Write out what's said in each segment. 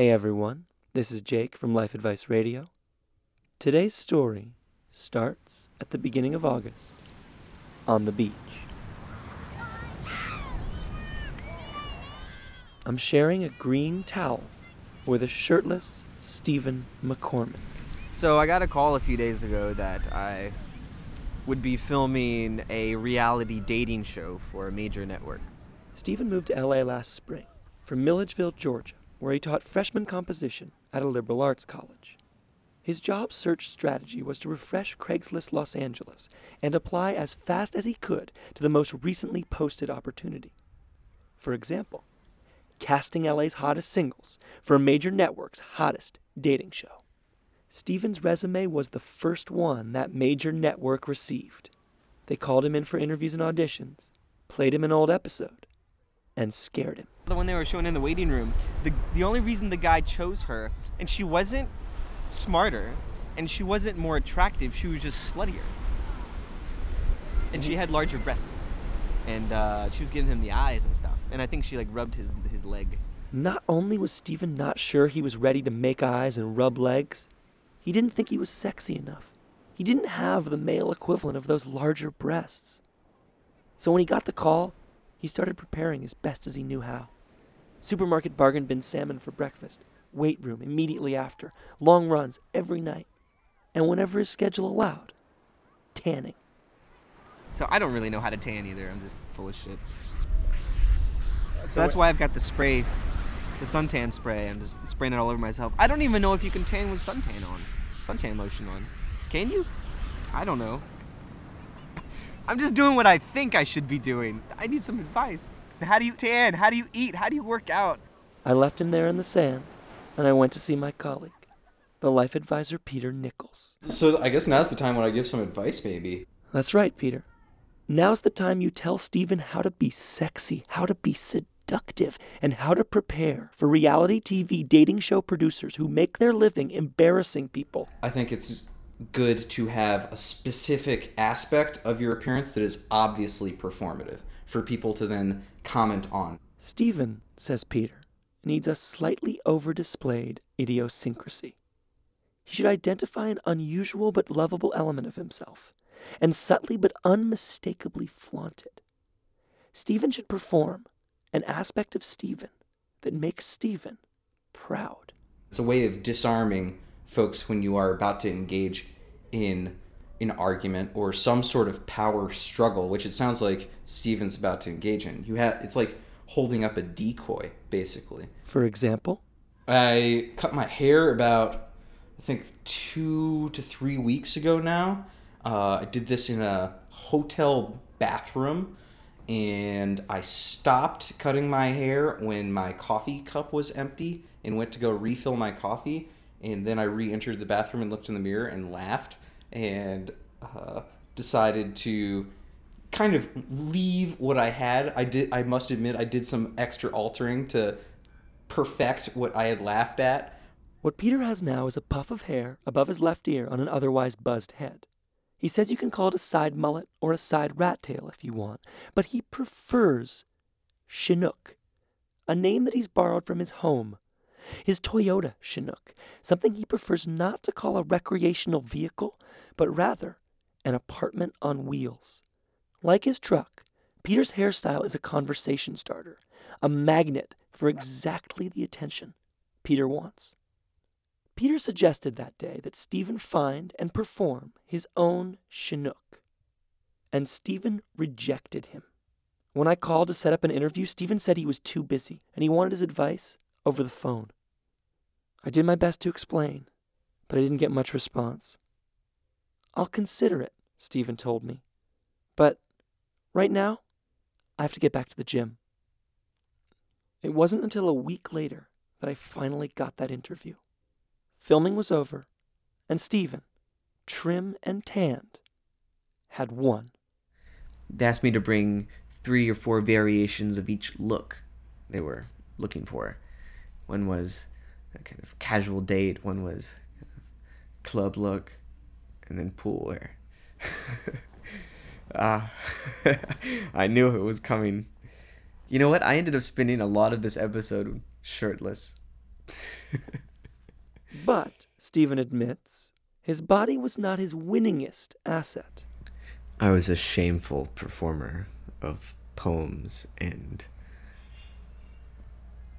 Hey everyone, this is Jake from Life Advice Radio. Today's story starts at the beginning of August, on the beach. I'm sharing a green towel with a shirtless Stephen McCormick. So I got a call a few days ago that I would be filming a reality dating show for a major network. Stephen moved to LA last spring from Milledgeville, Georgia, where he taught freshman composition at a liberal arts college. His job search strategy was to refresh Craigslist Los Angeles and apply as fast as he could to the most recently posted opportunity. For example, casting LA's hottest singles for a major network's hottest dating show. Stephen's resume was the first one that major network received. They called him in for interviews and auditions, played him an old episode, and scared him. The one they were showing in the waiting room, the only reason the guy chose her, and she wasn't smarter, and she wasn't more attractive, she was just sluttier. And she had larger breasts. And she was giving him the eyes and stuff. And I think she rubbed his leg. Not only was Stephen not sure he was ready to make eyes and rub legs, he didn't think he was sexy enough. He didn't have the male equivalent of those larger breasts. So when he got the call, he started preparing as best as he knew how. Supermarket bargain bin salmon for breakfast, weight room immediately after, long runs every night, and whenever his schedule allowed, tanning. So I don't really know how to tan either. I'm just full of shit. So that's why I've got the spray, the suntan spray. I'm just spraying it all over myself. I don't even know if you can tan with suntan lotion on. Can you? I don't know. I'm just doing what I think I should be doing. I need some advice. How do you tan? How do you eat? How do you work out? I left him there in the sand, and I went to see my colleague, the life advisor, Peter Nichols. So I guess now's the time when I give some advice, maybe. That's right, Peter. Now's the time you tell Stephen how to be sexy, how to be seductive, and how to prepare for reality TV dating show producers who make their living embarrassing people. I think it's good to have a specific aspect of your appearance that is obviously performative for people to then comment on. Stephen, says Peter, needs a slightly over-displayed idiosyncrasy. He should identify an unusual but lovable element of himself, and subtly but unmistakably flaunted. Stephen should perform an aspect of Stephen that makes Stephen proud. It's a way of disarming folks when you are about to engage in an argument or some sort of power struggle, which it sounds like Stephen's about to engage in. It's like holding up a decoy, basically. For example? I cut my hair about, I think, 2 to 3 weeks ago now. I did this in a hotel bathroom, and I stopped cutting my hair when my coffee cup was empty and went to go refill my coffee, and then I re-entered the bathroom and looked in the mirror and laughed and decided to kind of leave what I had. I must admit I did some extra altering to perfect what I had laughed at. What Peter has now is a puff of hair above his left ear on an otherwise buzzed head. He says you can call it a side mullet or a side rat tail if you want, but he prefers Chinook, a name that he's borrowed from his home, his Toyota Chinook, something he prefers not to call a recreational vehicle, but rather an apartment on wheels. Like his truck, Peter's hairstyle is a conversation starter, a magnet for exactly the attention Peter wants. Peter suggested that day that Stephen find and perform his own Chinook. And Stephen rejected him. When I called to set up an interview, Stephen said he was too busy and he wanted his advice over the phone. I did my best to explain, but I didn't get much response. I'll consider it, Stephen told me. But right now, I have to get back to the gym. It wasn't until a week later that I finally got that interview. Filming was over, and Stephen, trim and tanned, had won. They asked me to bring 3 or 4 variations of each look they were looking for. One was a kind of casual date, one was kind of club look, and then pool wear. I knew it was coming. You know what? I ended up spending a lot of this episode shirtless. But, Stephen admits, his body was not his winningest asset. I was a shameful performer of poems and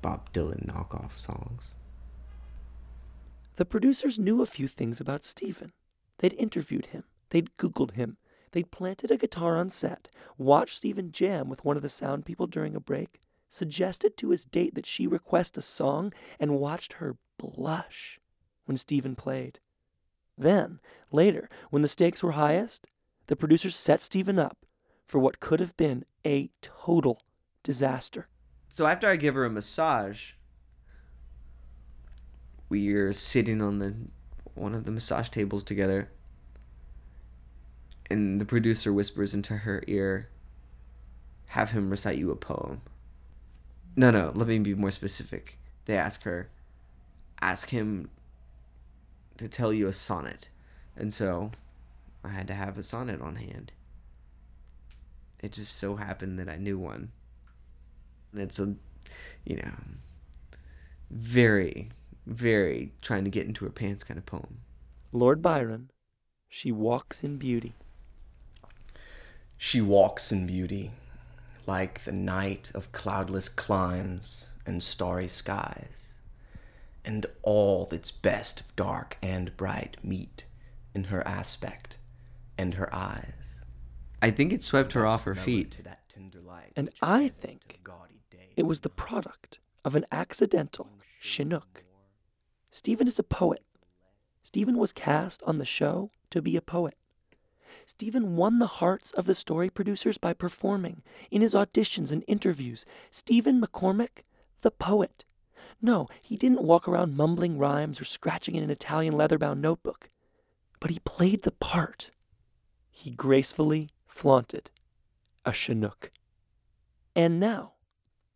Bob Dylan knockoff songs. The producers knew a few things about Stephen. They'd interviewed him. They'd Googled him. They'd planted a guitar on set, watched Stephen jam with one of the sound people during a break, suggested to his date that she request a song, and watched her blush when Stephen played. Then, later, when the stakes were highest, the producers set Stephen up for what could have been a total disaster. So after I give her a massage, we're sitting on one of the massage tables together, and the producer whispers into her ear, "Have him recite you a poem." No, let me be more specific. They ask her, "Ask him to tell you a sonnet." And so I had to have a sonnet on hand. It just so happened that I knew one. And it's very, very trying to get into her pants kind of poem. Lord Byron, She Walks in Beauty. She walks in beauty, like the night of cloudless climes and starry skies, and all that's best of dark and bright meet in her aspect and her eyes. I think it swept her off her feet. And I think it was the product of an accidental Chinook. Stephen is a poet. Stephen was cast on the show to be a poet. Stephen won the hearts of the story producers by performing in his auditions and interviews. Stephen McCormick, the poet. No, he didn't walk around mumbling rhymes or scratching in an Italian leather-bound notebook. But he played the part. He gracefully flaunted a Chinook. And now,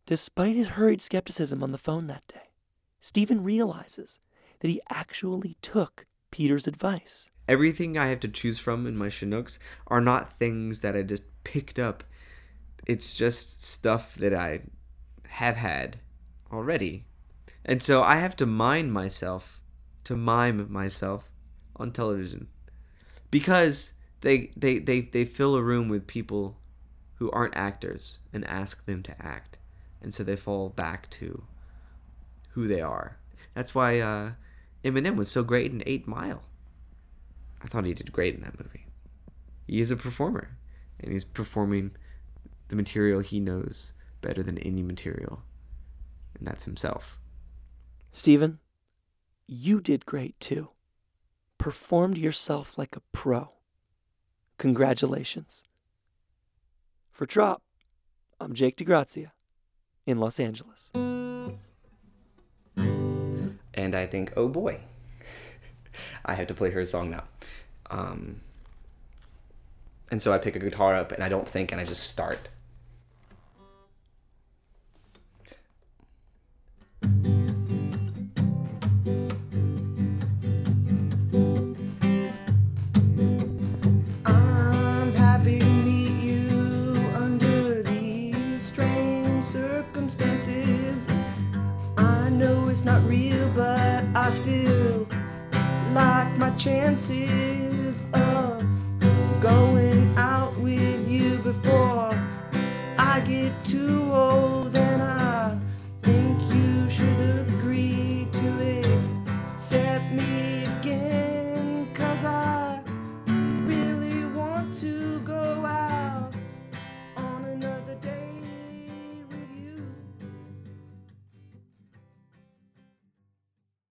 despite his hurried skepticism on the phone that day, Stephen realizes that he actually took Peter's advice. Everything I have to choose from in my Chinooks are not things that I just picked up. It's just stuff that I have had already. And so I have to mime myself on television. Because they fill a room with people who aren't actors and ask them to act. And so they fall back to who they are. That's why Eminem was so great in 8 Mile. I thought he did great in that movie. He is a performer, and he's performing the material he knows better than any material, and that's himself. Stephen, you did great too. Performed yourself like a pro. Congratulations. For Trop, I'm Jake DeGrazia in Los Angeles. And I think, oh boy, I have to play her song now. And so I pick a guitar up, and I don't think, and I just start. I'm happy to meet you under these strange circumstances. I know it's not real, but I still like my chances of going out with you before I get too old, and I think you should agree to it. Accept me again, 'cause I